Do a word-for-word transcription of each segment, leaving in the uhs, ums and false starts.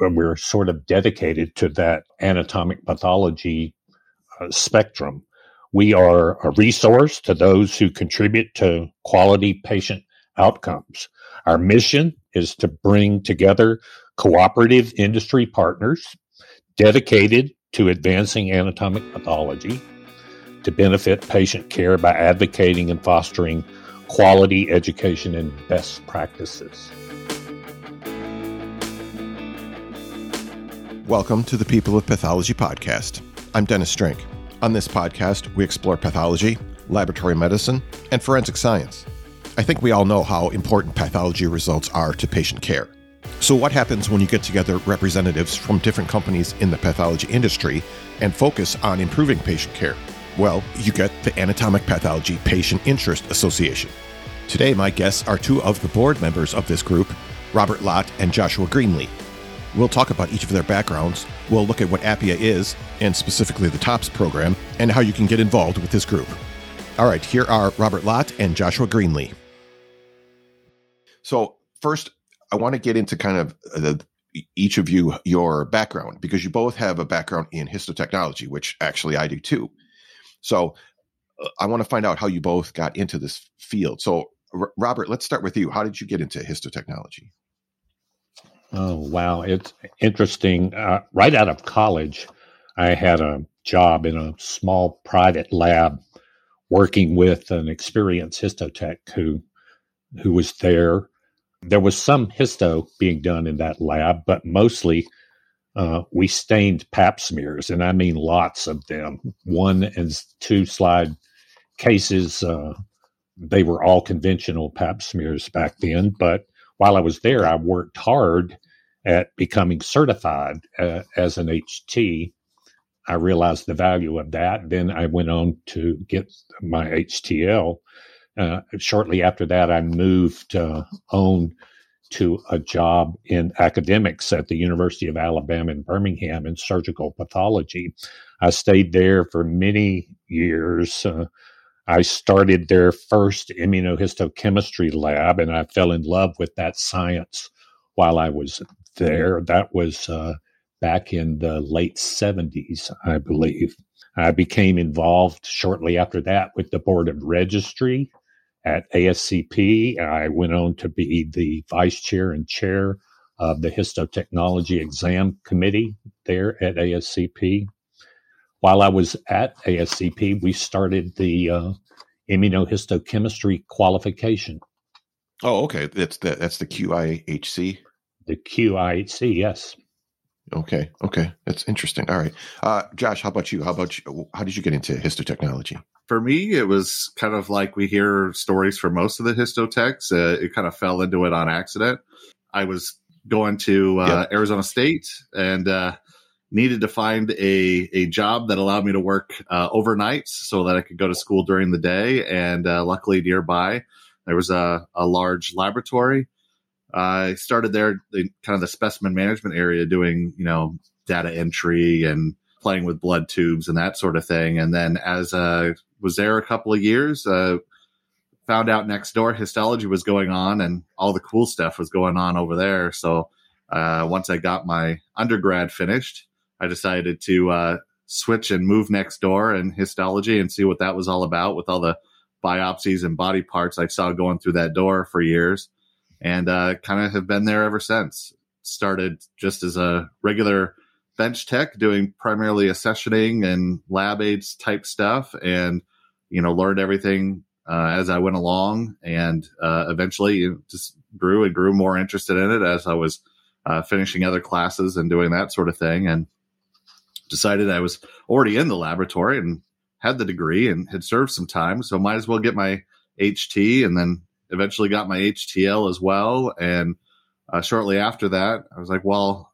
we're sort of dedicated to that anatomic pathology uh, spectrum. We are a resource to those who contribute to quality patient outcomes. Our mission is to bring together cooperative industry partners dedicated to advancing anatomic pathology to benefit patient care by advocating and fostering quality education and best practices. Welcome to the People of Pathology podcast. I'm Dennis Strink. On this podcast, we explore pathology, laboratory medicine, and forensic science. I think we all know how important pathology results are to patient care. So what happens when you get together representatives from different companies in the pathology industry and focus on improving patient care? Well, you get the Anatomic Pathology Patient Interest Association. Today, my guests are two of the board members of this group, Robert Lott and Joshua Greenlee. We'll talk about each of their backgrounds, we'll look at what APPIA is, and specifically the TOPS program, and how you can get involved with this group. All right, here are Robert Lott and Joshua Greenlee. So first, I want to get into kind of the, each of you, your background, because you both have a background in histotechnology, which actually I do too. So I want to find out how you both got into this field. So R- Robert, let's start with you. How did you get into histotechnology? Oh, wow. It's interesting. Uh, right out of college, I had a job in a small private lab working with an experienced histotech who who was there. There was some histo being done in that lab, but mostly uh, we stained pap smears, and I mean lots of them. One and two slide cases, uh, they were all conventional pap smears back then, but while I was there, I worked hard at becoming certified uh, as an H T. I realized the value of that. Then I went on to get my H T L. Uh, shortly after that, I moved uh, on to a job in academics at the University of Alabama in Birmingham in surgical pathology. I stayed there for many years. Uh, I started their first immunohistochemistry lab, and I fell in love with that science while I was there. That was uh, back in the late seventies, I believe. I became involved shortly after that with the Board of Registry at A S C P. I went on to be the vice chair and chair of the Histotechnology Exam Committee there at A S C P. While I was at A S C P, we started the uh, immunohistochemistry qualification. Oh, okay. That's the, that's the Q I H C? The Q I H C, yes. Okay. Okay. That's interesting. All right. Uh, Josh, how about you? How about you? How did you get into histotechnology? For me, it was kind of like we hear stories from most of the histotechs. Uh, it kind of fell into it on accident. I was going to uh, yep. Arizona State and uh, needed to find a, a job that allowed me to work uh, overnight so that I could go to school during the day. And uh, luckily nearby, there was a, a large laboratory. I uh, started there in kind of the specimen management area doing, you know, data entry and playing with blood tubes and that sort of thing. And then as I uh, was there a couple of years, uh, found out next door histology was going on and all the cool stuff was going on over there. So uh, once I got my undergrad finished, I decided to uh, switch and move next door in histology and see what that was all about with all the biopsies and body parts I saw going through that door for years, and uh, kind of have been there ever since. Started just as a regular bench tech doing primarily accessioning and lab aids type stuff, and, you know, learned everything uh, as I went along, and uh, eventually just grew and grew more interested in it as I was uh, finishing other classes and doing that sort of thing, and decided I was already in the laboratory and had the degree and had served some time, so might as well get my H T, and then eventually got my H T L as well. And uh, shortly after that, I was like, well,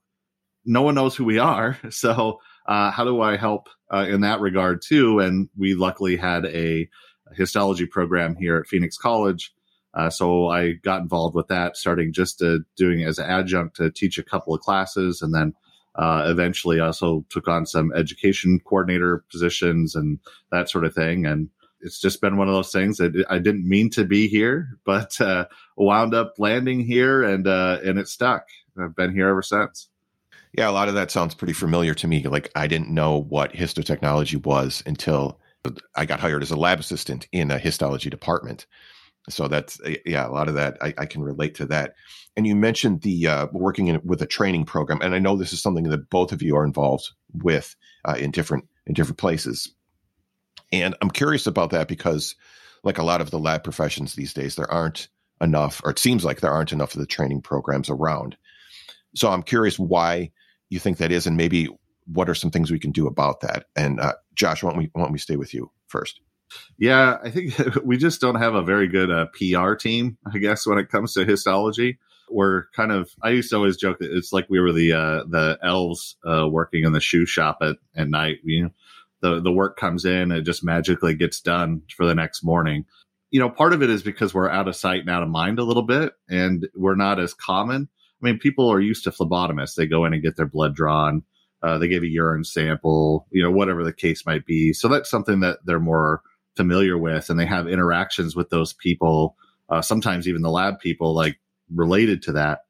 no one knows who we are. So uh, how do I help uh, in that regard too? And we luckily had a histology program here at Phoenix College. Uh, so I got involved with that, starting just to doing as an adjunct to teach a couple of classes, and then Uh, eventually also took on some education coordinator positions and that sort of thing. And it's just been one of those things that I didn't mean to be here, but uh, wound up landing here, and uh, and it stuck. I've been here ever since. Yeah, a lot of that sounds pretty familiar to me. Like, I didn't know what histotechnology was until I got hired as a lab assistant in a histology department. So that's, yeah, a lot of that, I, I can relate to that. And you mentioned the uh, working in, with a training program. And I know this is something that both of you are involved with uh, in different in different places. And I'm curious about that because, like a lot of the lab professions these days, there aren't enough, or it seems like there aren't enough of the training programs around. So I'm curious why you think that is, and maybe what are some things we can do about that? And uh, Josh, why don't we, why don't we stay with you first? Yeah, I think we just don't have a very good uh, P R team, I guess, when it comes to histology. We're kind of, I used to always joke that it's like we were the uh, the elves uh, working in the shoe shop at, at night. You know, the, the work comes in, it just magically gets done for the next morning. You know, part of it is because we're out of sight and out of mind a little bit, and we're not as common. I mean, people are used to phlebotomists. They go in and get their blood drawn. Uh, they give a urine sample, you know, whatever the case might be. So that's something that they're more familiar with, and they have interactions with those people, uh, sometimes even the lab people, like related to that.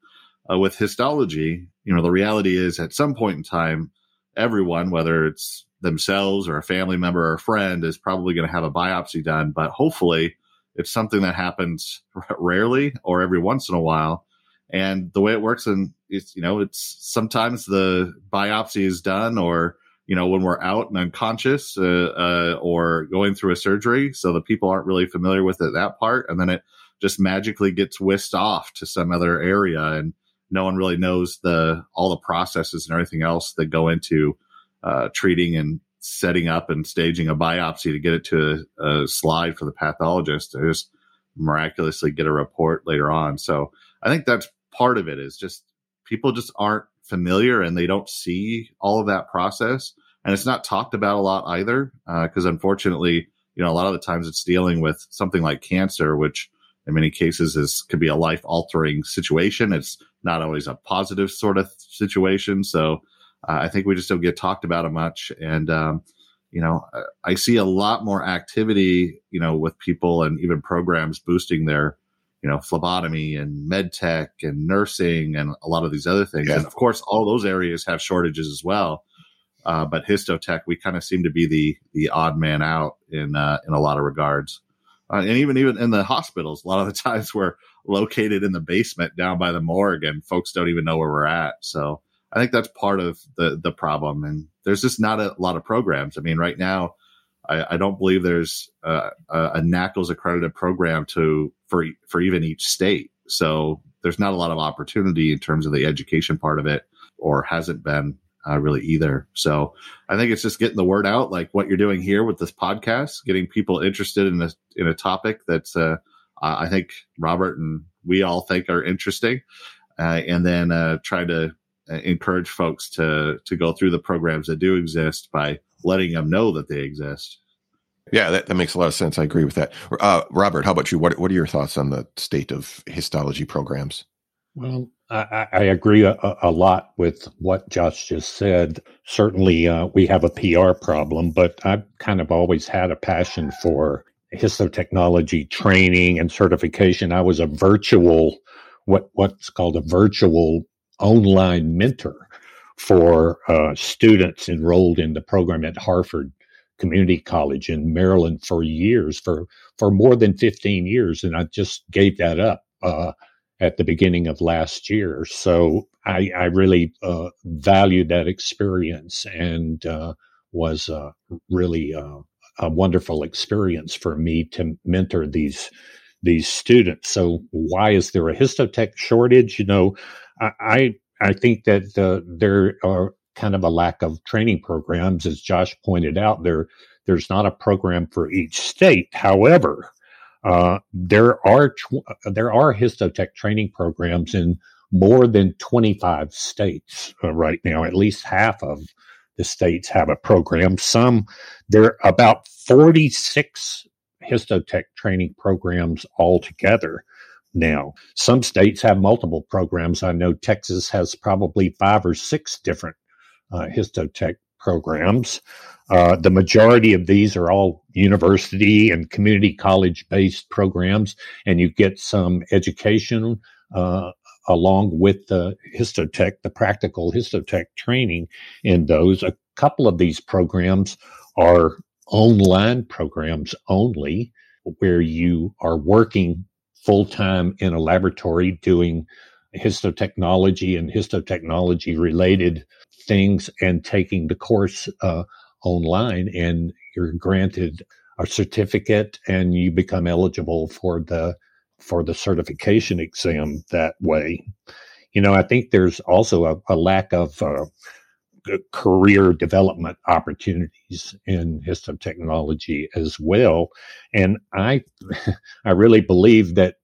Uh, with histology, you know, the reality is at some point in time, everyone, whether it's themselves or a family member or a friend, is probably going to have a biopsy done. But hopefully it's something that happens rarely or every once in a while. And the way it works, and it's, you know, it's sometimes the biopsy is done, or, you know, when we're out and unconscious uh, uh, or going through a surgery. So the people aren't really familiar with it, that part. And then it just magically gets whisked off to some other area. And no one really knows the all the processes and everything else that go into uh, treating and setting up and staging a biopsy to get it to a, a slide for the pathologist to just miraculously get a report later on. So I think that's part of it, is just people just aren't familiar and they don't see all of that process. And it's not talked about a lot either, because uh, unfortunately, you know, a lot of the times it's dealing with something like cancer, which in many cases is could be a life-altering situation. It's not always a positive sort of situation. So uh, I think we just don't get talked about it much. And, um, you know, I see a lot more activity, you know, with people and even programs boosting their, you know, phlebotomy and med tech and nursing and a lot of these other things. Yeah. And of course, all those areas have shortages as well. Uh, but histotech, we kind of seem to be the the odd man out in uh, in a lot of regards. Uh, and even even in the hospitals, a lot of the times we're located in the basement down by the morgue and folks don't even know where we're at. So I think that's part of the, the problem. And there's just not a lot of programs. I mean, right now, I, I don't believe there's a, a NAQUIL's accredited program to for for even each state. So there's not a lot of opportunity in terms of the education part of it, or hasn't been uh, really either. So I think it's just getting the word out, like what you're doing here with this podcast, getting people interested in a, in a topic that's uh, I think Robert and we all think are interesting, uh, and then uh, try to encourage folks to to go through the programs that do exist by letting them know that they exist. Yeah, that, that makes a lot of sense. I agree with that. Uh, Robert, how about you? What what are your thoughts on the state of histology programs? Well, I, I agree a, a lot with what Josh just said. Certainly, uh, we have a P R problem, but I've kind of always had a passion for histotechnology training and certification. I was a virtual, what what's called a virtual online mentor for uh, students enrolled in the program at Harford Community College in Maryland for years, for, for more than fifteen years. And I just gave that up uh, at the beginning of last year. So I, I really uh, valued that experience, and uh, was uh, really uh, a wonderful experience for me to mentor these these students. So why is there a histotech shortage? You know, I, I I think that uh, there are kind of a lack of training programs. As Josh pointed out, there there's not a program for each state. However, uh, there are tw- there are histotech training programs in more than twenty-five states uh, right now. At least half of the states have a program. Some there are about forty-six histotech training programs altogether. Now, some states have multiple programs. I know Texas has probably five or six different uh, histotech programs. Uh, the majority of these are all university and community college-based programs, and you get some education uh, along with the histotech, the practical histotech training in those. A couple of these programs are online programs only, where you are working full-time in a laboratory doing histotechnology and histotechnology-related things and taking the course uh, online, and you're granted a certificate and you become eligible for the for the certification exam that way. You know, I think there's also a, a lack of uh, career development opportunities in histotechnology as well. And I, I really believe that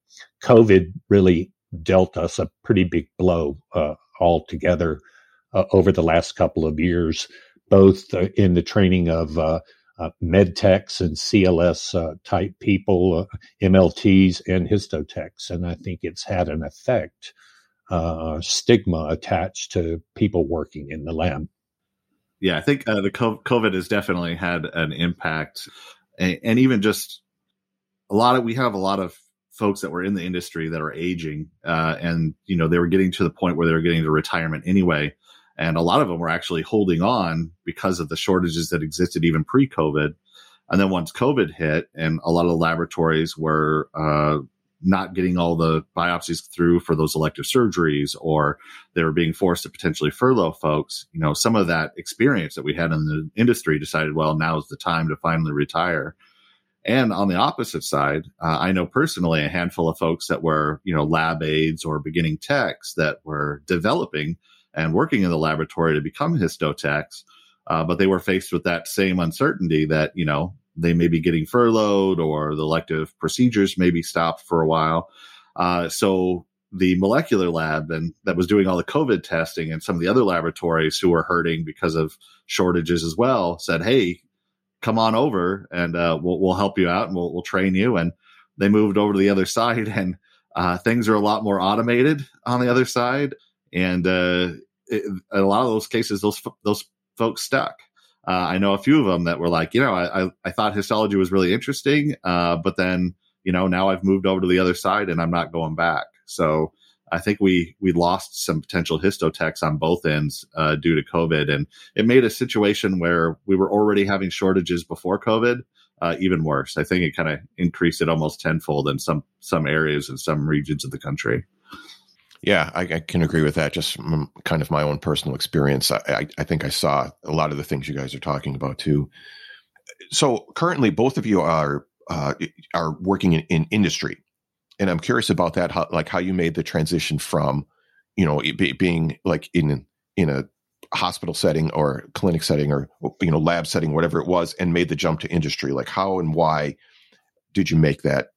COVID really dealt us a pretty big blow uh, altogether uh, over the last couple of years, both uh, in the training of uh, uh, med techs and C L S uh, type people, uh, M L Ts and histotechs. And I think it's had an effect, uh, stigma attached to people working in the lab. Yeah, I think uh, the COVID has definitely had an impact. And, and even just a lot of, we have a lot of folks that were in the industry that are aging, uh, and, you know, they were getting to the point where they were getting to retirement anyway. And a lot of them were actually holding on because of the shortages that existed even pre-COVID. And then once COVID hit, and a lot of the laboratories were uh, not getting all the biopsies through for those elective surgeries, or they were being forced to potentially furlough folks, you know, some of that experience that we had in the industry decided, well, now's the time to finally retire. And on the opposite side, uh, I know personally a handful of folks that were, you know, lab aides or beginning techs that were developing and working in the laboratory to become histotechs, uh, but they were faced with that same uncertainty that, you know, they may be getting furloughed or the elective procedures may be stopped for a while. Uh, so the molecular lab and that was doing all the COVID testing and some of the other laboratories who were hurting because of shortages as well said, hey, come on over and uh, we'll, we'll help you out and we'll, we'll train you. And they moved over to the other side, and uh, things are a lot more automated on the other side. And uh, it, in a lot of those cases, those those folks stuck. Uh, I know a few of them that were like, you know, I, I, I thought histology was really interesting, uh, but then, you know, now I've moved over to the other side and I'm not going back. So I think we we lost some potential histotechs on both ends uh, due to COVID. And it made a situation where we were already having shortages before COVID uh, even worse. I think it kind of increased it almost tenfold in some some areas and some regions of the country. Yeah, I, I can agree with that. Just m- kind of my own personal experience. I, I, I think I saw a lot of the things you guys are talking about too. So currently, both of you are uh, are working in, in industry, and I'm curious about that. How, like how you made the transition from, you know, be, being like in in a hospital setting or clinic setting or, you know, lab setting, whatever it was, and made the jump to industry. Like how and why did you make that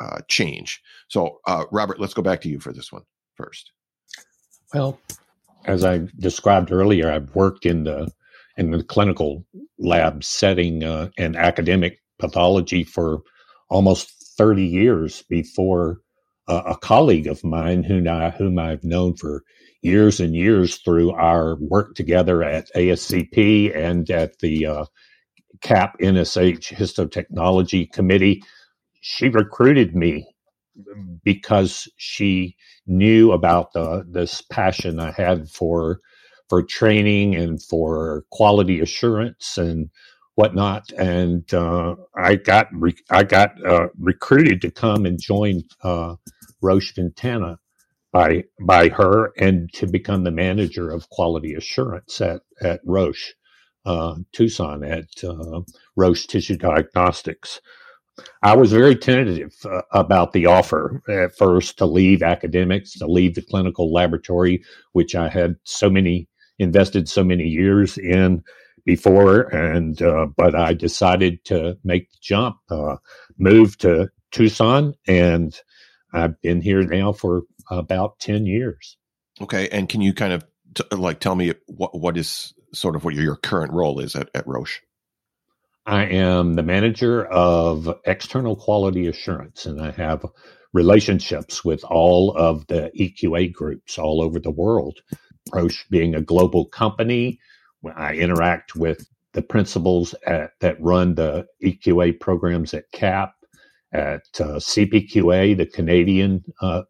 uh, change? So uh, Robert, let's go back to you for this one first. Well, as I described earlier, I've worked in the in the clinical lab setting uh, and academic pathology for almost thirty years before uh, a colleague of mine whom, I, whom I've known for years and years through our work together at A S C P and at the uh, C A P N S H Histotechnology Committee. She recruited me because she knew about the this passion I had for for training and for quality assurance and whatnot, and uh, I got re- I got uh, recruited to come and join uh, Roche Ventana by by her and to become the manager of quality assurance at at Roche uh, Tucson at uh, Roche Tissue Diagnostics. I was very tentative uh, about the offer at first to leave academics, to leave the clinical laboratory, which I had so many invested so many years in before. And, uh, but I decided to make the jump, uh, move to Tucson, and I've been here now for about ten years. Okay. And can you kind of t- like, tell me what, what is sort of what your current role is at, at Roche? I am the manager of external quality assurance, and I have relationships with all of the E Q A groups all over the world. Roche being a global company, I interact with the principals at, that run the E Q A programs at C A P, at uh, C P Q A, the Canadian uh,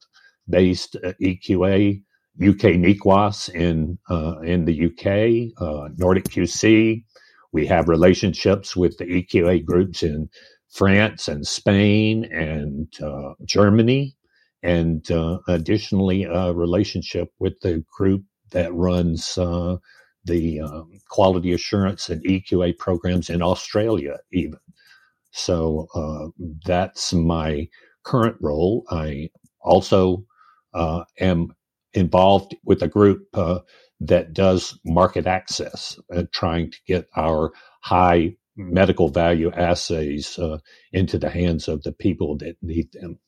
based E Q A, U K NEQAS in uh, in the U K, uh, Nordic Q C. We have relationships with the E Q A groups in France and Spain and uh, Germany, and uh, additionally a relationship with the group that runs uh, the um, quality assurance and E Q A programs in Australia even. So uh, that's my current role. I also uh, am involved with a group uh, that does market access, uh, trying to get our high medical value assays uh, into the hands of the people that need them.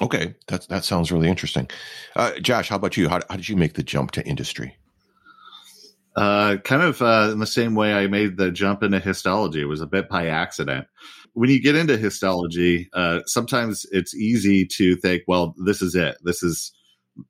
Okay, that that sounds really interesting. Uh, Josh, how about you? How, how did you make the jump to industry? Uh, kind of uh, in the same way I made the jump into histology. It was a bit by accident. When you get into histology, uh, sometimes it's easy to think, well, this is it. This is,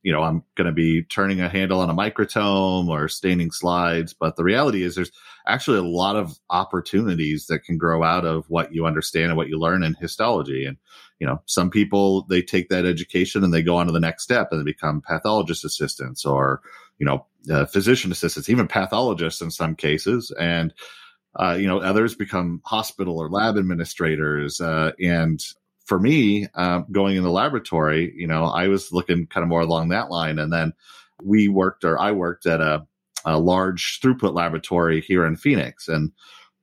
you know, I'm going to be turning a handle on a microtome or staining slides. But the reality is there's actually a lot of opportunities that can grow out of what you understand and what you learn in histology. And, you know, some people, they take that education and they go on to the next step and they become pathologist assistants or, you know, uh, physician assistants, even pathologists in some cases. And, uh, you know, others become hospital or lab administrators. Uh, and for me, uh, going in the laboratory, you know, I was looking kind of more along that line. And then we worked or I worked at a, a large throughput laboratory here in Phoenix. And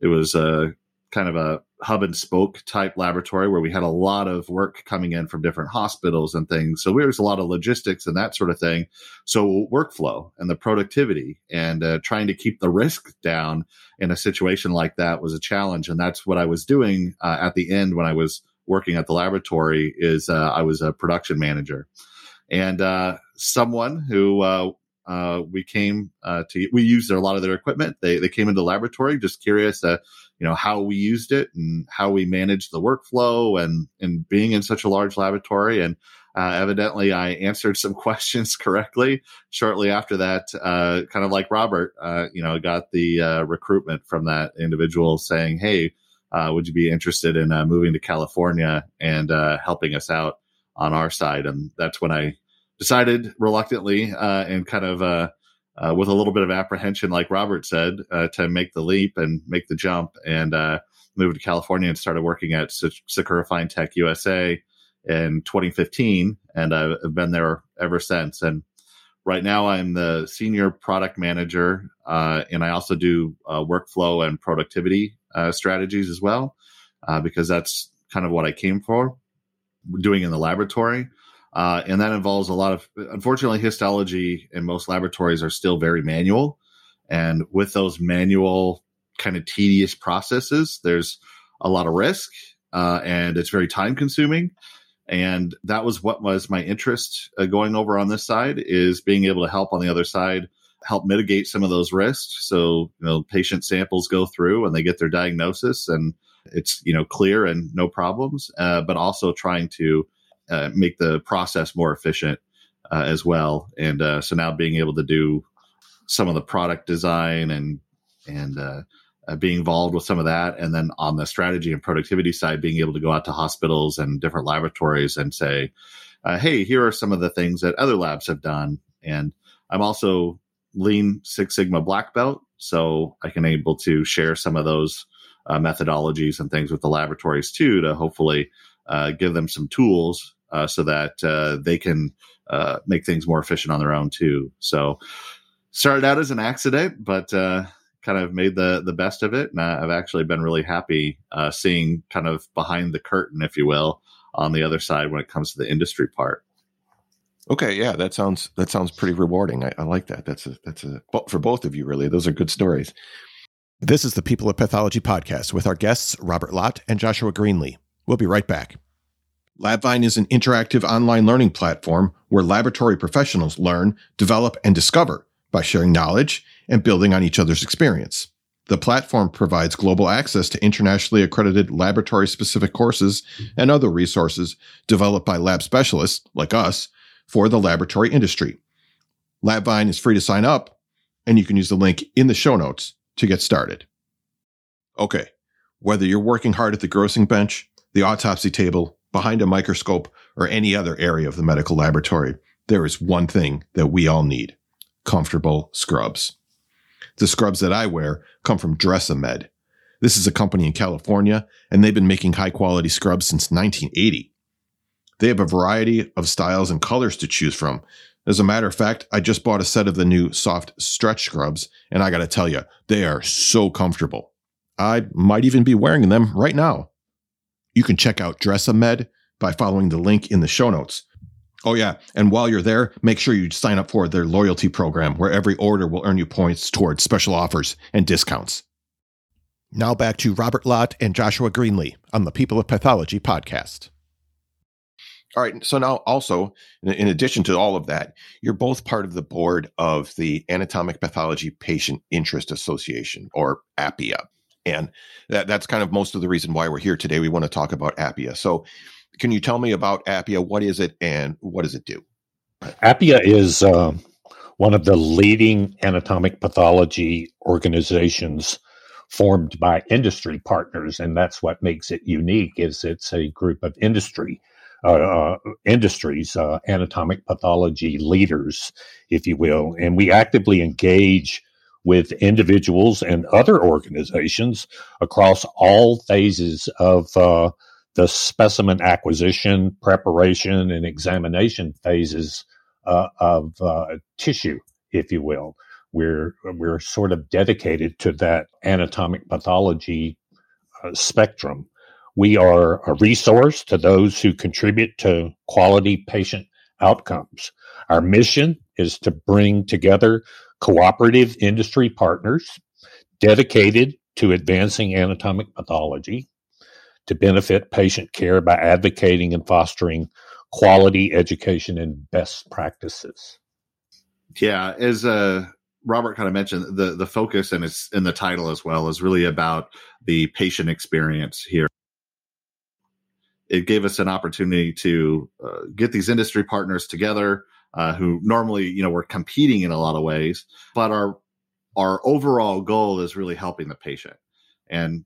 it was a kind of a hub and spoke type laboratory where we had a lot of work coming in from different hospitals and things. So there was a lot of logistics and that sort of thing. So workflow and the productivity and uh, trying to keep the risk down in a situation like that was a challenge. And that's what I was doing uh, at the end when I was working at the laboratory is uh, I was a production manager. And uh, someone who uh, uh, we came uh, to, we used a lot of their equipment. They they came into the laboratory just curious uh, you know, how we used it and how we managed the workflow and, and being in such a large laboratory. And uh, evidently, I answered some questions correctly. Shortly after that, uh, kind of like Robert, uh, you know, got the uh, recruitment from that individual saying, hey, uh, would you be interested in uh, moving to California and uh, helping us out on our side? And that's when I decided reluctantly uh, and kind of uh, Uh, with a little bit of apprehension, like Robert said, uh, to make the leap and make the jump and uh, moved to California and started working at Sakura Finetek U S A in twenty fifteen. And I've been there ever since. And right now I'm the senior product manager. Uh, and I also do uh, workflow and productivity uh, strategies as well, uh, because that's kind of what I came for doing in the laboratory. Uh, and that involves a lot of, unfortunately, histology in most laboratories are still very manual. And with those manual kind of tedious processes, there's a lot of risk uh, and it's very time consuming. And that was what was my interest uh, going over on this side is being able to help on the other side, help mitigate some of those risks. So, you know, patient samples go through and they get their diagnosis and it's, you know, clear and no problems, uh, but also trying to Uh, make the process more efficient uh, as well. And uh, so now being able to do some of the product design and and uh, uh, being involved with some of that. And then on the strategy and productivity side, being able to go out to hospitals and different laboratories and say, uh, hey, here are some of the things that other labs have done. And I'm also Lean Six Sigma Black Belt, so I can able to share some of those uh, methodologies and things with the laboratories too, to hopefully uh, give them some tools Uh, so that uh, they can uh, make things more efficient on their own too. So started out as an accident, but uh, kind of made the the best of it. And I've actually been really happy uh, seeing kind of behind the curtain, if you will, on the other side when it comes to the industry part. Okay, yeah, that sounds that sounds pretty rewarding. I, I like that. That's a, that's a for both of you really. Those are good stories. This is the People of Pathology podcast with our guests Robert Lott and Joshua Greenlee. We'll be right back. LabVine is an interactive online learning platform where laboratory professionals learn, develop, and discover by sharing knowledge and building on each other's experience. The platform provides global access to internationally accredited laboratory-specific courses and other resources developed by lab specialists, like us, for the laboratory industry. LabVine is free to sign up, and you can use the link in the show notes to get started. Okay, whether you're working hard at the grossing bench, the autopsy table, behind a microscope, or any other area of the medical laboratory, there is one thing that we all need: comfortable scrubs. The scrubs that I wear come from Dressamed. This is a company in California, and they've been making high-quality scrubs since nineteen eighty. They have a variety of styles and colors to choose from. As a matter of fact, I just bought a set of the new soft stretch scrubs, and I gotta tell you, they are so comfortable. I might even be wearing them right now. You can check out Dressamed by following the link in the show notes. Oh yeah, and while you're there, make sure you sign up for their loyalty program, where every order will earn you points towards special offers and discounts. Now back to Robert Lott and Joshua Greenlee on the People of Pathology podcast. All right, so now also, in addition to all of that, you're both part of the board of the Anatomic Pathology Patient Interest Association, or APPIA. And that, that's kind of most of the reason why we're here today. We want to talk about APPIA. So can you tell me about APPIA? What is it and what does it do? APPIA is uh, one of the leading anatomic pathology organizations formed by industry partners, and that's what makes it unique, is it's a group of industry uh, industries, uh, anatomic pathology leaders, if you will, and we actively engage with individuals and other organizations across all phases of uh, the specimen acquisition, preparation, and examination phases uh, of uh, tissue, if you will. We're we're sort of dedicated to that anatomic pathology uh, spectrum. We are a resource to those who contribute to quality patient outcomes. Our mission is to bring together cooperative industry partners dedicated to advancing anatomic pathology to benefit patient care by advocating and fostering quality education and best practices. Yeah, as a Robert kind of mentioned, the, the focus, and it's in the title as well, is really about the patient experience here. It gave us an opportunity to uh, get these industry partners together uh, who normally, you know, we're competing in a lot of ways, but our our overall goal is really helping the patient. And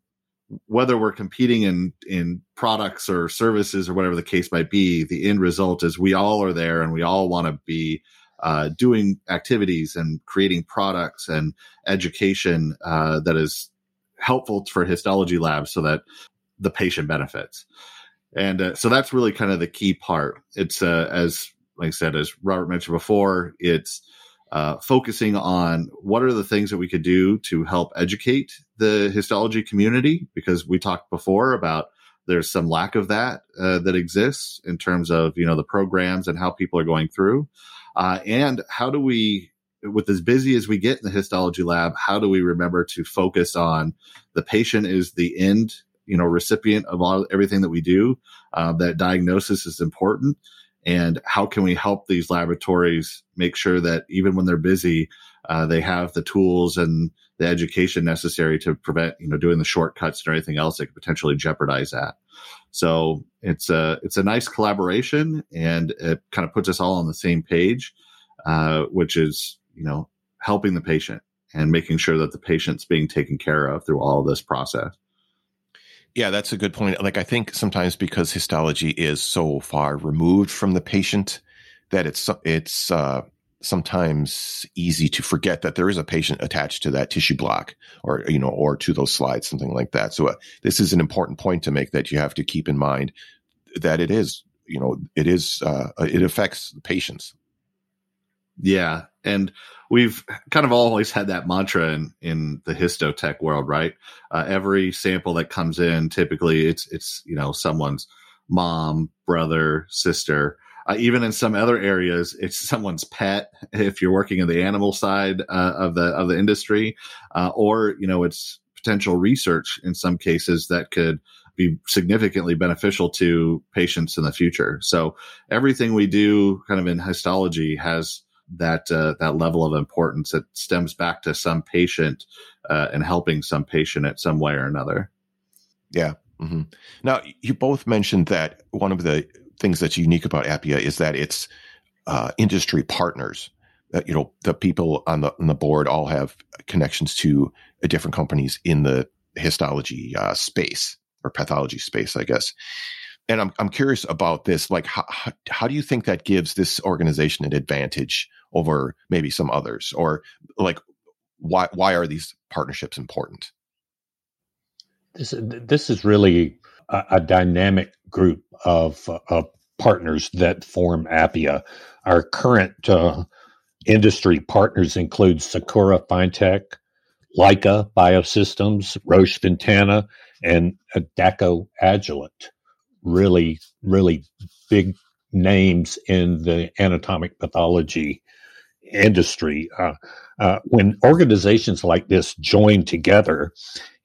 whether we're competing in, in products or services or whatever the case might be, the end result is we all are there and we all want to be Uh, doing activities and creating products and education uh, that is helpful for histology labs so that the patient benefits. And uh, so that's really kind of the key part. It's, uh, as like I said, as Robert mentioned before, it's uh, focusing on what are the things that we could do to help educate the histology community, because we talked before about there's some lack of that uh, that exists in terms of, you know, the programs and how people are going through. Uh, and how do we, with as busy as we get in the histology lab, how do we remember to focus on the patient is the end, you know, recipient of all everything that we do, uh, that diagnosis is important. And how can we help these laboratories make sure that even when they're busy, uh, they have the tools and the education necessary to prevent, you know, doing the shortcuts and everything else that could potentially jeopardize that. So it's a, it's a nice collaboration, and it kind of puts us all on the same page, uh, which is, you know, helping the patient and making sure that the patient's being taken care of through all of this process. Yeah, that's a good point. Like, I think sometimes because histology is so far removed from the patient that it's, it's, uh, sometimes easy to forget that there is a patient attached to that tissue block, or, you know, or to those slides, something like that. So uh, this is an important point to make, that you have to keep in mind that it is, you know, it is, uh, it affects patients. Yeah. And we've kind of always had that mantra in, in the histotech world, right? Uh, every sample that comes in, typically it's, it's, you know, someone's mom, brother, sister. Uh, even in some other areas, it's someone's pet, if you're working in the animal side uh, of the of the industry, uh, or, you know, it's potential research in some cases that could be significantly beneficial to patients in the future. So everything we do kind of in histology has that uh, that level of importance that stems back to some patient uh, and helping some patient in some way or another. Yeah. Mm-hmm. Now, you both mentioned that one of the things that's unique about APPIA is that it's uh, industry partners. Uh, you know, the people on the on the board all have connections to uh, different companies in the histology uh, space, or pathology space, I guess. And I'm I'm curious about this. Like, how how do you think that gives this organization an advantage over maybe some others? Or like, why why are these partnerships important? This this is really a, a dynamic group of of partners that form APPIA. Our current uh, industry partners include Sakura Finetek, Leica Biosystems, Roche Ventana, and Dako Agilent. Really, really big names in the anatomic pathology industry. Uh, uh, when organizations like this join together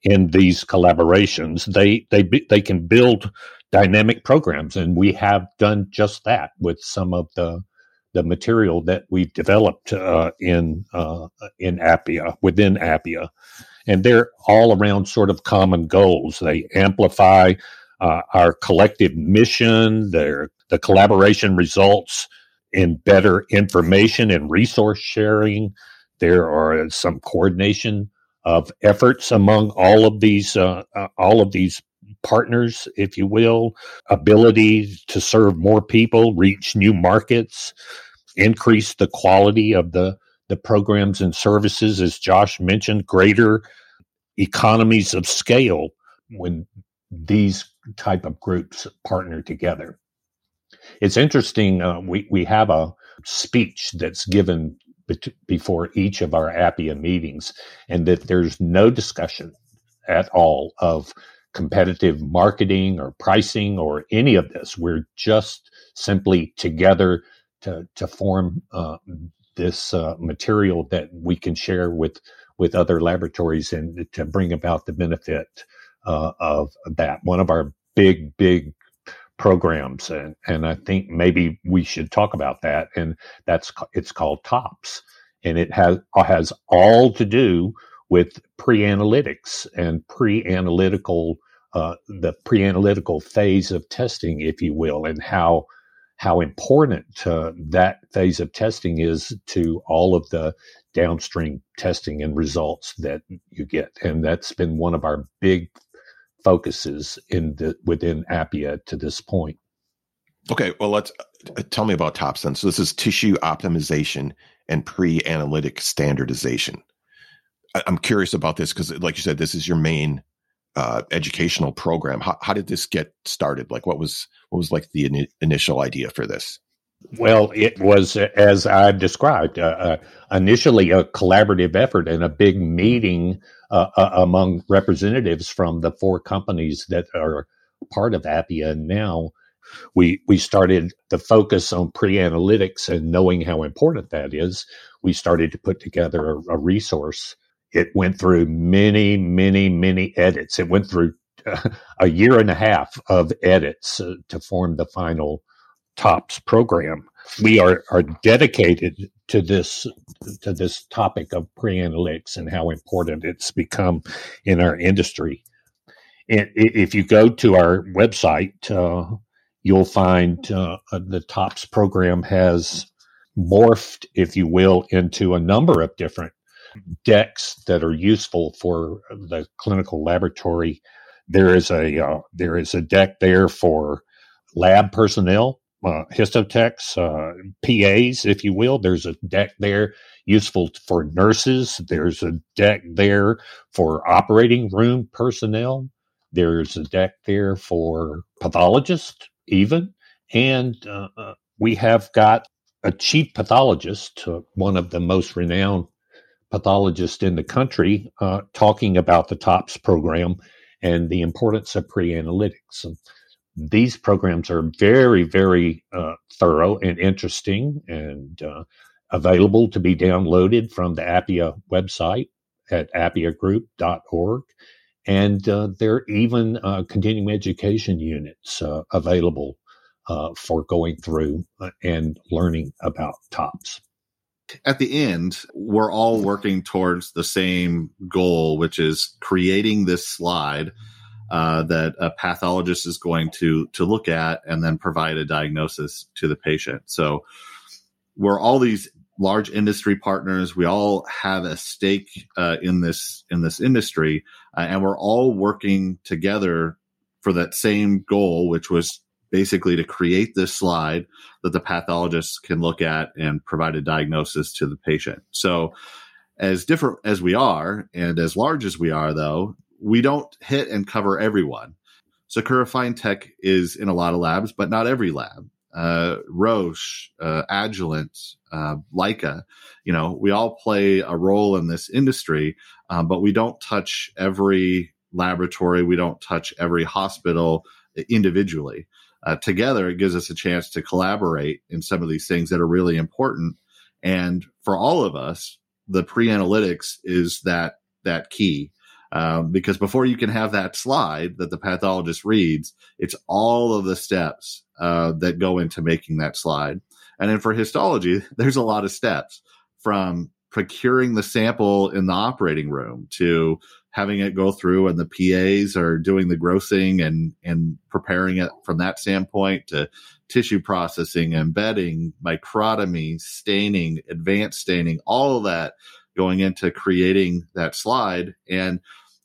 in these collaborations, they they they can build dynamic programs, and we have done just that with some of the the material that we've developed uh, in uh, in APPIA within APPIA, and they're all around sort of common goals. They amplify Uh, our collective mission, their, the collaboration results in better information and resource sharing. There are some coordination of efforts among all of these, uh, uh, all of these partners, if you will. Ability to serve more people, reach new markets, increase the quality of the the programs and services, as Josh mentioned. Greater economies of scale when these type of groups partner together. It's interesting. Uh, we, we have a speech that's given bet- before each of our APPIA meetings, and that there's no discussion at all of competitive marketing or pricing or any of this. We're just simply together to, to form uh, this uh, material that we can share with, with other laboratories and to bring about the benefit Uh, of that. One of our big, big programs. And, and I think maybe we should talk about that. And that's, it's called TOPS. And it has, has all to do with pre-analytics and pre-analytical, uh, the pre-analytical phase of testing, if you will, and how, how important uh, that phase of testing is to all of the downstream testing and results that you get. And that's been one of our big focuses in the within APPIA to this point. Okay, well, let's uh, tell me about TOPS then. So this is tissue optimization and pre-analytic standardization. I- I'm curious about this because, like you said, this is your main uh, educational program. How-, how did this get started? Like, what was what was like the in- initial idea for this? Well, it was, as I've described, uh, uh, initially a collaborative effort and a big meeting uh, uh, among representatives from the four companies that are part of APPIA. And now we we started the focus on pre-analytics and knowing how important that is. We started to put together a, a resource. It went through many, many, many edits. It went through uh, a year and a half of edits uh, to form the final TOPS program. We are, are dedicated to this to this topic of pre-analytics and how important it's become in our industry. And if you go to our website, uh, you'll find uh, the TOPS program has morphed, if you will, into a number of different decks that are useful for the clinical laboratory. There is a uh, there is a deck there for lab personnel. Uh, histotechs, uh, P As, if you will. There's a deck there useful for nurses. There's a deck there for operating room personnel. There's a deck there for pathologists, even. And uh, we have got a chief pathologist, uh, one of the most renowned pathologists in the country, uh, talking about the TOPS program and the importance of pre-analytics. And these programs are very, very uh, thorough and interesting, and uh, available to be downloaded from the APPIA website at appia group dot org. And uh, there are even uh, continuing education units uh, available uh, for going through and learning about TOPS. At the end, we're all working towards the same goal, which is creating this slide Uh, that a pathologist is going to to look at and then provide a diagnosis to the patient. So we're all these large industry partners. We all have a stake uh, in this in this industry, uh, and we're all working together for that same goal, which was basically to create this slide that the pathologist can look at and provide a diagnosis to the patient. So as different as we are and as large as we are, though, we don't hit and cover everyone. Sakura Finetek is in a lot of labs, but not every lab. Uh, Roche, uh, Agilent, uh, Leica, you know, we all play a role in this industry, um, but we don't touch every laboratory. We don't touch every hospital individually. Uh, together, it gives us a chance to collaborate in some of these things that are really important. And for all of us, the pre-analytics is that that key. Um, because before you can have that slide that the pathologist reads, it's all of the steps uh, that go into making that slide. And then for histology, there's a lot of steps from procuring the sample in the operating room to having it go through and the P As are doing the grossing and, and preparing it from that standpoint to tissue processing, embedding, microtomy, staining, advanced staining, all of that going into creating that slide. And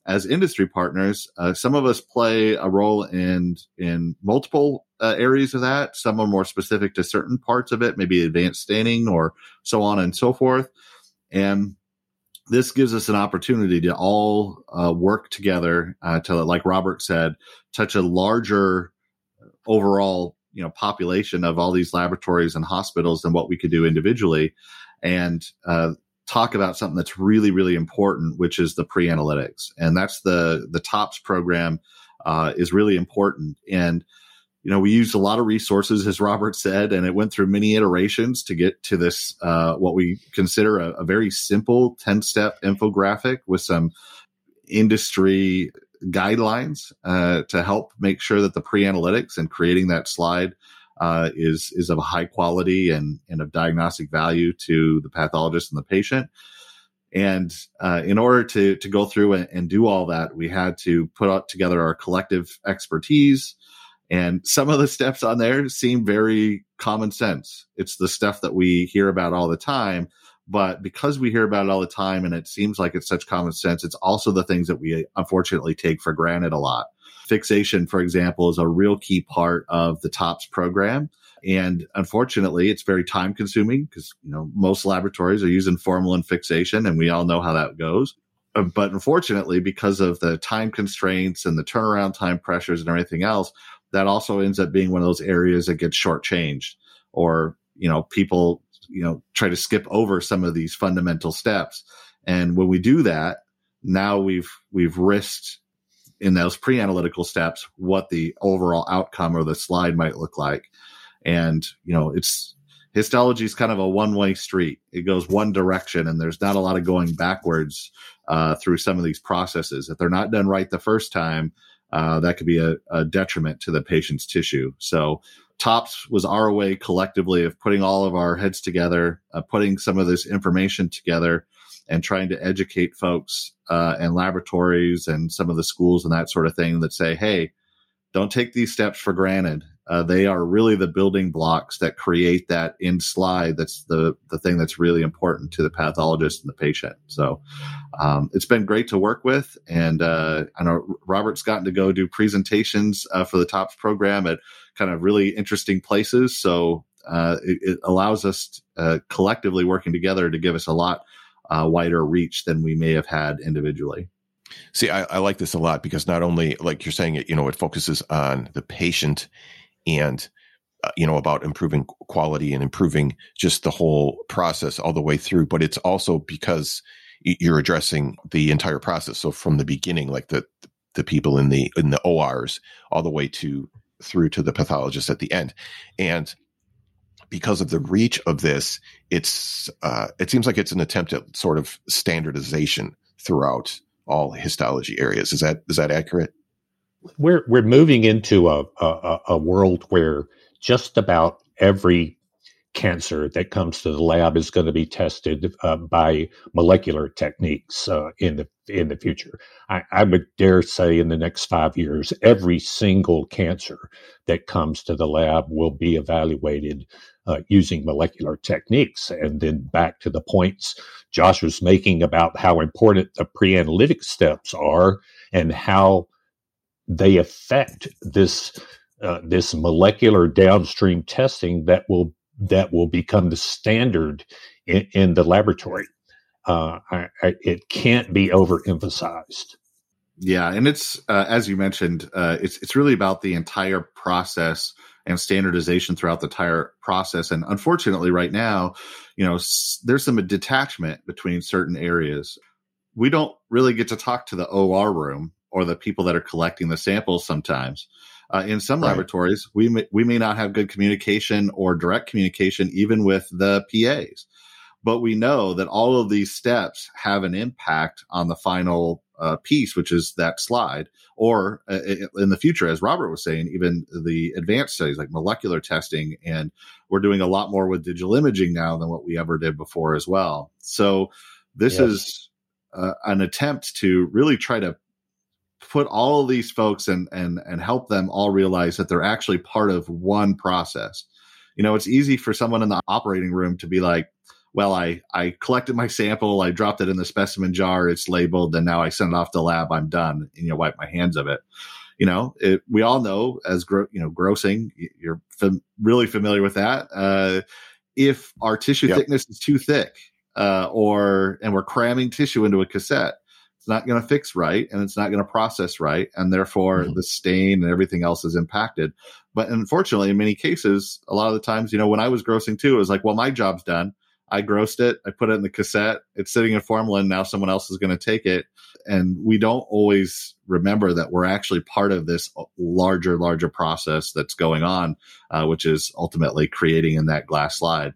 as industry partners, uh, some of us play a role in in multiple uh, areas of that. Some are more specific to certain parts of it, maybe advanced staining or so on and so forth. And this gives us an opportunity to all uh, work together uh, to, like Robert said, touch a larger overall, you know, population of all these laboratories and hospitals than what we could do individually. And uh talk about something that's really, really important, which is the pre-analytics. And that's the, the TOPS program uh, is really important. And, you know, we used a lot of resources, as Robert said, and it went through many iterations to get to this, uh, what we consider a, a very simple ten-step infographic with some industry guidelines uh, to help make sure that the pre-analytics and creating that slide Uh, is is of high quality and, and of diagnostic value to the pathologist and the patient. And uh, in order to to go through and, and do all that, we had to put out together our collective expertise. And some of the steps on there seem very common sense. It's the stuff that we hear about all the time. But because we hear about it all the time and it seems like it's such common sense, it's also the things that we unfortunately take for granted a lot. Fixation, for example, is a real key part of the TOPS program. And unfortunately, it's very time consuming because, you know, most laboratories are using formalin fixation and we all know how that goes. But unfortunately, because of the time constraints and the turnaround time pressures and everything else, that also ends up being one of those areas that gets shortchanged or, you know, people, you know, try to skip over some of these fundamental steps. And when we do that, now we've, we've risked in those pre-analytical steps what the overall outcome or the slide might look like. And, you know, it's histology is kind of a one-way street. It goes one direction and there's not a lot of going backwards uh, through some of these processes. If they're not done right the first time, uh, that could be a, a detriment to the patient's tissue. So TOPS was our way collectively of putting all of our heads together, uh, putting some of this information together and trying to educate folks uh, and laboratories and some of the schools and that sort of thing that say, hey, don't take these steps for granted. Uh, they are really the building blocks that create that end slide. That's the, the thing that's really important to the pathologist and the patient. So um, it's been great to work with. And uh, I know Robert's gotten to go do presentations uh, for the TOPS program at kind of really interesting places. So uh, it, it allows us uh, collectively working together to give us a lot Uh, wider reach than we may have had individually. See, I, I like this a lot because not only, like you're saying, it, you know, it focuses on the patient and, uh, you know, about improving quality and improving just the whole process all the way through, but it's also because you're addressing the entire process. So from the beginning, like the the people in the in the O Rs all the way to through to the pathologist at the end. And because of the reach of this, it's uh, it seems like it's an attempt at sort of standardization throughout all histology areas. Is that is that accurate? We're we're moving into a a, a world where just about every cancer that comes to the lab is going to be tested uh, by molecular techniques uh, in the in the future. I, I would dare say in the next five years, every single cancer that comes to the lab will be evaluated uh, using molecular techniques. And then back to the points Josh was making about how important the pre-analytic steps are and how they affect this uh, this molecular downstream testing that will that will become the standard in, in the laboratory. Uh, I, I, it can't be overemphasized. Yeah, and it's uh, as you mentioned, uh, it's it's really about the entire process and standardization throughout the entire process. And unfortunately, right now, you know, s- there's some detachment between certain areas. We don't really get to talk to the O R room or the people that are collecting the samples sometimes. Uh, in some right. laboratories, we may, we may not have good communication or direct communication even with the P As. But we know that all of these steps have an impact on the final uh, piece, which is that slide, or uh, in the future, as Robert was saying, even the advanced studies like molecular testing. And we're doing a lot more with digital imaging now than what we ever did before as well. So this yes. is uh, an attempt to really try to put all of these folks and and and help them all realize that they're actually part of one process. You know, it's easy for someone in the operating room to be like, well, I, I collected my sample, I dropped it in the specimen jar, it's labeled, and now I send it off to lab, I'm done, and you know, wipe my hands of it. You know, it, we all know as gro- you know, grossing, you're fam- really familiar with that. Uh, if our tissue yep. thickness is too thick, uh, or and we're cramming tissue into a cassette, it's not going to fix right, and it's not going to process right, and therefore mm-hmm. the stain and everything else is impacted. But unfortunately, in many cases, a lot of the times, you know, when I was grossing too, it was like, well, my job's done. I grossed it. I put it in the cassette. It's sitting in formalin. Now someone else is going to take it. And we don't always remember that we're actually part of this larger, larger process that's going on, uh, which is ultimately creating in that glass slide.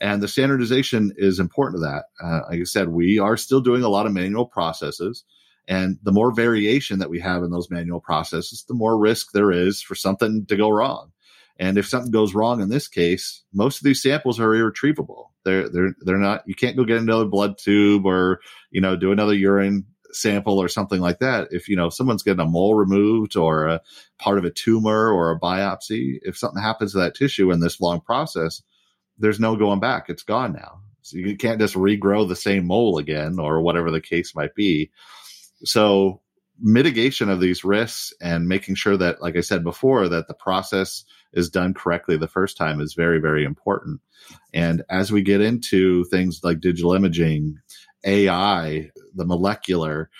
And the standardization is important to that. Uh, like I said, we are still doing a lot of manual processes. And the more variation that we have in those manual processes, the more risk there is for something to go wrong. And if something goes wrong in this case, most of these samples are irretrievable. They're they're they're not. You can't go get another blood tube or you know do another urine sample or something like that. If you know someone's getting a mole removed or a part of a tumor or a biopsy, if something happens to that tissue in this long process, there's no going back. It's gone now. So you can't just regrow the same mole again or whatever the case might be. So mitigation of these risks and making sure that, like I said before, that the process is done correctly the first time is very, very important. And as we get into things like digital imaging, A I, the molecular,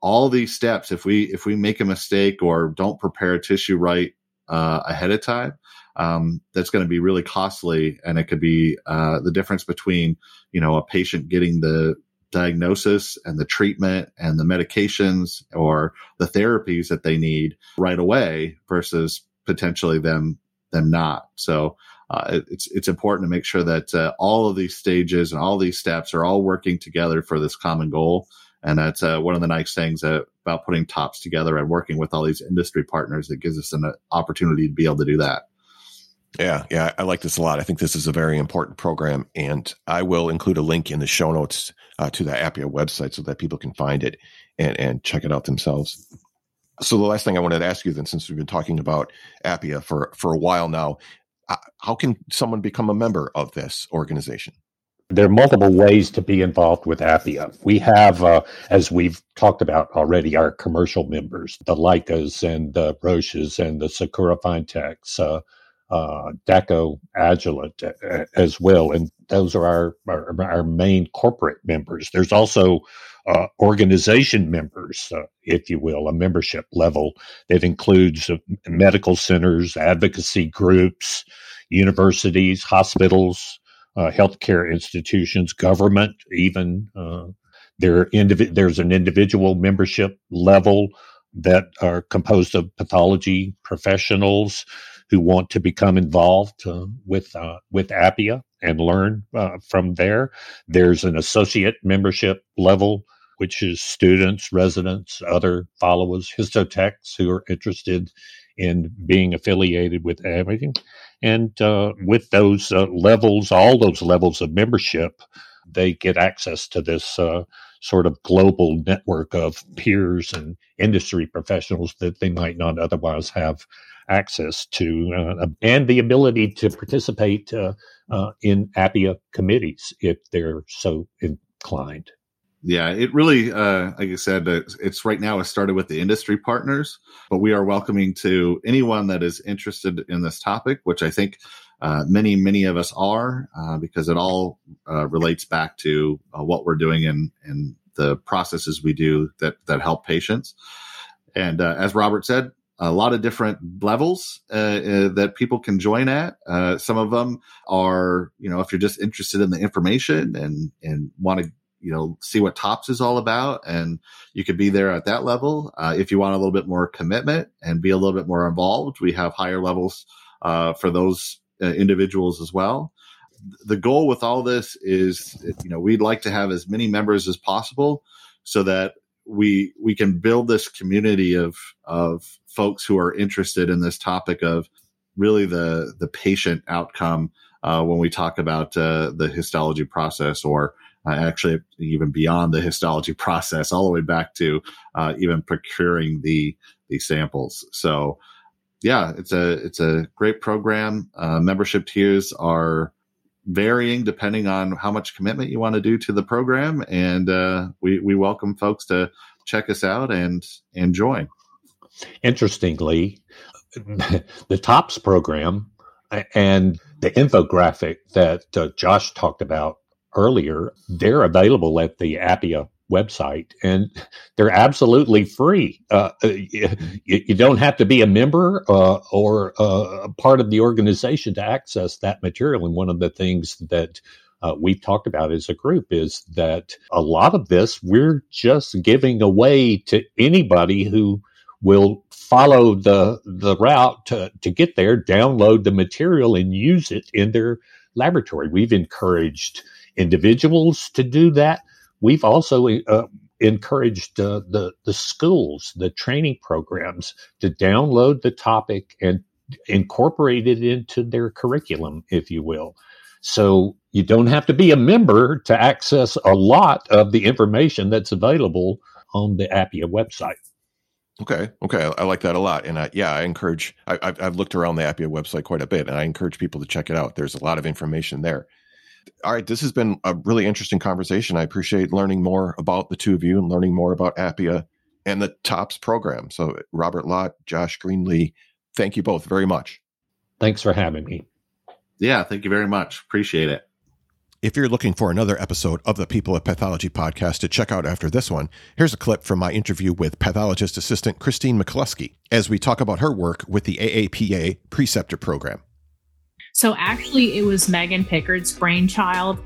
all these steps, if we if we make a mistake or don't prepare a tissue right uh, ahead of time, um, that's going to be really costly. And it could be uh, the difference between, you know, a patient getting the diagnosis and the treatment and the medications or the therapies that they need right away versus potentially them them not. So uh, it, it's it's important to make sure that uh, all of these stages and all these steps are all working together for this common goal. And that's uh, one of the nice things uh, about putting TOPS together and working with all these industry partners that gives us an uh, opportunity to be able to do that. Yeah, yeah, I like this a lot. I think this is a very important program, and I will include a link in the show notes uh, to the Appia website so that people can find it and, and check it out themselves. So the last thing I wanted to ask you then, since we've been talking about Appia for, for a while now, uh, how can someone become a member of this organization? There are multiple ways to be involved with Appia. We have, uh, as we've talked about already, our commercial members, the Leicas and the Roches and the Sakura Finetechs, uh Uh, Dako Agilent uh, as well. And those are our, our, our main corporate members. There's also uh, organization members, uh, if you will, a membership level that includes uh, medical centers, advocacy groups, universities, hospitals, uh, healthcare institutions, government, even. Uh, there indiv- there's an individual membership level that are composed of pathology professionals who want to become involved uh, with uh, with Appia and learn uh, from there. There's an associate membership level, which is students, residents, other followers, histotechs who are interested in being affiliated with everything. And uh, with those uh, levels, all those levels of membership, they get access to this uh, sort of global network of peers and industry professionals that they might not otherwise have access to, uh, and the ability to participate uh, uh, in Appia committees if they're so inclined. Yeah, it really, uh, like I said, it's right now, it started with the industry partners, but we are welcoming to anyone that is interested in this topic, which I think uh, many, many of us are, uh, because it all uh, relates back to uh, what we're doing and, and the processes we do that, that help patients. And uh, as Robert said, a lot of different levels uh, uh, that people can join at. Uh, some of them are, you know, if you're just interested in the information and, and want to, you know, see what TOPS is all about, and you could be there at that level. Uh, if you want a little bit more commitment and be a little bit more involved, we have higher levels uh, for those uh, individuals as well. The goal with all this is, you know, we'd like to have as many members as possible so that we we can build this community of of folks who are interested in this topic of really the the patient outcome uh, when we talk about uh, the histology process, or Uh, actually, even beyond the histology process, all the way back to uh, even procuring the the samples. So, yeah, it's a it's a great program. Uh, membership tiers are varying depending on how much commitment you want to do to the program, and uh, we we welcome folks to check us out and and join. Interestingly, the TOPS program and the infographic that uh, Josh talked about earlier, they're available at the APPIA website, and they're absolutely free. Uh, you, you don't have to be a member uh, or uh, part of the organization to access that material. And one of the things that uh, we've talked about as a group is that a lot of this we're just giving away to anybody who will follow the the route to, to get there, download the material, and use it in their laboratory. We've encouraged individuals to do that. We've also uh, encouraged uh, the the schools, the training programs, to download the topic and incorporate it into their curriculum, if you will. So you don't have to be a member to access a lot of the information that's available on the APPIA website. Okay. Okay. I, I like that a lot. And I, yeah, I encourage, I, I've, I've looked around the APPIA website quite a bit, and I encourage people to check it out. There's a lot of information there. All right. This has been a really interesting conversation. I appreciate learning more about the two of you and learning more about APPIA and the TOPS program. So Robert Lott, Josh Greenlee, thank you both very much. Thanks for having me. Yeah. Thank you very much. Appreciate it. If you're looking for another episode of the People at Pathology podcast to check out after this one, here's a clip from my interview with pathologist assistant Christine McCluskey as we talk about her work with the A A P A preceptor program. So actually, it was Megan Pickard's brainchild,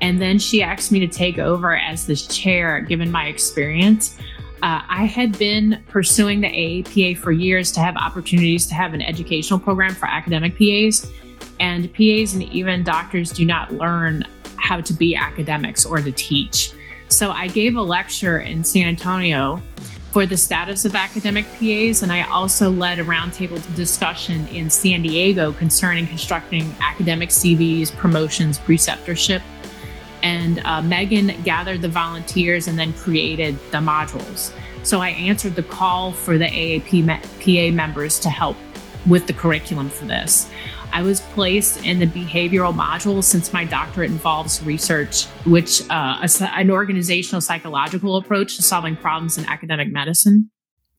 and then she asked me to take over as the chair, given my experience. Uh, I had been pursuing the A A P A for years to have opportunities to have an educational program for academic P As, and P As and even doctors do not learn how to be academics or to teach. So I gave a lecture in San Antonio for the status of academic P As, and I also led a roundtable discussion in San Diego concerning constructing academic C Vs, promotions, preceptorship. And uh, Megan gathered the volunteers and then created the modules. So I answered the call for the A A P A members to help with the curriculum for this. I was placed in the behavioral module since my doctorate involves research, which uh, an organizational psychological approach to solving problems in academic medicine.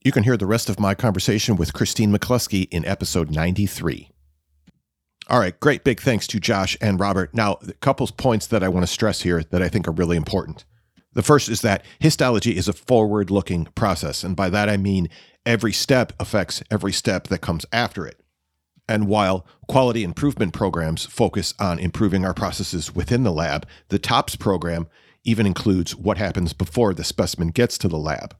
You can hear the rest of my conversation with Christine McCluskey in episode ninety-three. All right, great big thanks to Josh and Robert. Now, a couple points that I want to stress here that I think are really important. The first is that histology is a forward-looking process, and by that I mean every step affects every step that comes after it. And while quality improvement programs focus on improving our processes within the lab, the TOPS program even includes what happens before the specimen gets to the lab.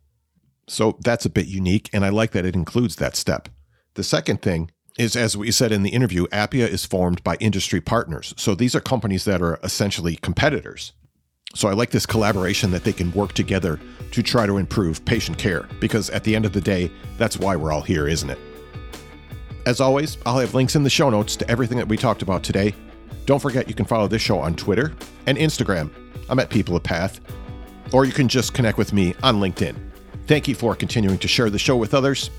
So that's a bit unique, and I like that it includes that step. The second thing is, as we said in the interview, APPIA is formed by industry partners. So these are companies that are essentially competitors. So I like this collaboration that they can work together to try to improve patient care, because at the end of the day, that's why we're all here, isn't it? As always, I'll have links in the show notes to everything that we talked about today. Don't forget you can follow this show on Twitter and Instagram. I'm at People of Path. Or you can just connect with me on LinkedIn. Thank you for continuing to share the show with others.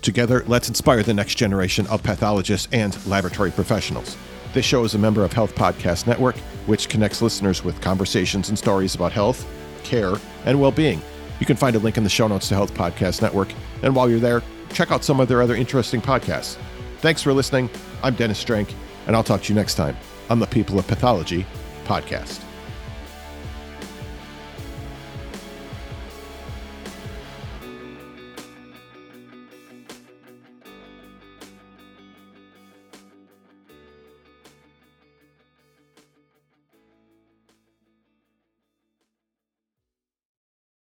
Together, let's inspire the next generation of pathologists and laboratory professionals. This show is a member of Health Podcast Network, which connects listeners with conversations and stories about health, care, and well-being. You can find a link in the show notes to Health Podcast Network. And while you're there, check out some of their other interesting podcasts. Thanks for listening. I'm Dennis Strink, and I'll talk to you next time on the People of Pathology podcast.